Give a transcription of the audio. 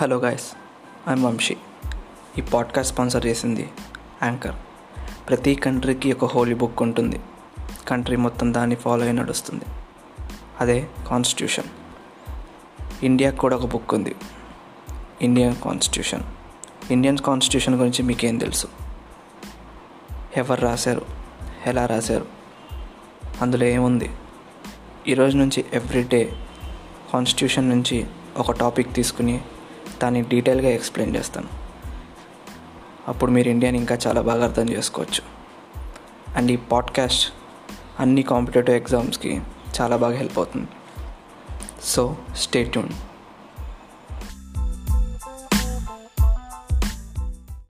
Hello guys, I'm Vamsi. ఈ podcast sponsor చేసింది anchor. ప్రతి కంట్రీకి ఒక హోలీ బుక్ ఉంటుంది. కంట్రీ మొత్తం దాన్ని ఫాలో అయి నడుస్తుంది. అదే కాన్స్టిట్యూషన్. ఇండియాకు కూడా ఒక బుక్ ఉంది, ఇండియన్ కాన్స్టిట్యూషన్. ఇండియన్ కాన్స్టిట్యూషన్ గురించి మీకేం తెలుసు? ఎవరు రాశారు, ఎలా రాశారు, అందులో ఏముంది? ఈరోజు నుంచి ఎవ్రీడే కాన్స్టిట్యూషన్ నుంచి ఒక టాపిక్ తీసుకుని దాన్ని డీటెయిల్గా ఎక్స్ప్లెయిన్ చేస్తాను. అప్పుడు మీరు ఇండియాని ఇంకా చాలా బాగా అర్థం చేసుకోవచ్చు. అండ్ ఈ పాడ్కాస్ట్ అన్ని కాంపిటేటివ్ ఎగ్జామ్స్కి చాలా బాగా హెల్ప్ అవుతుంది. So stay tune.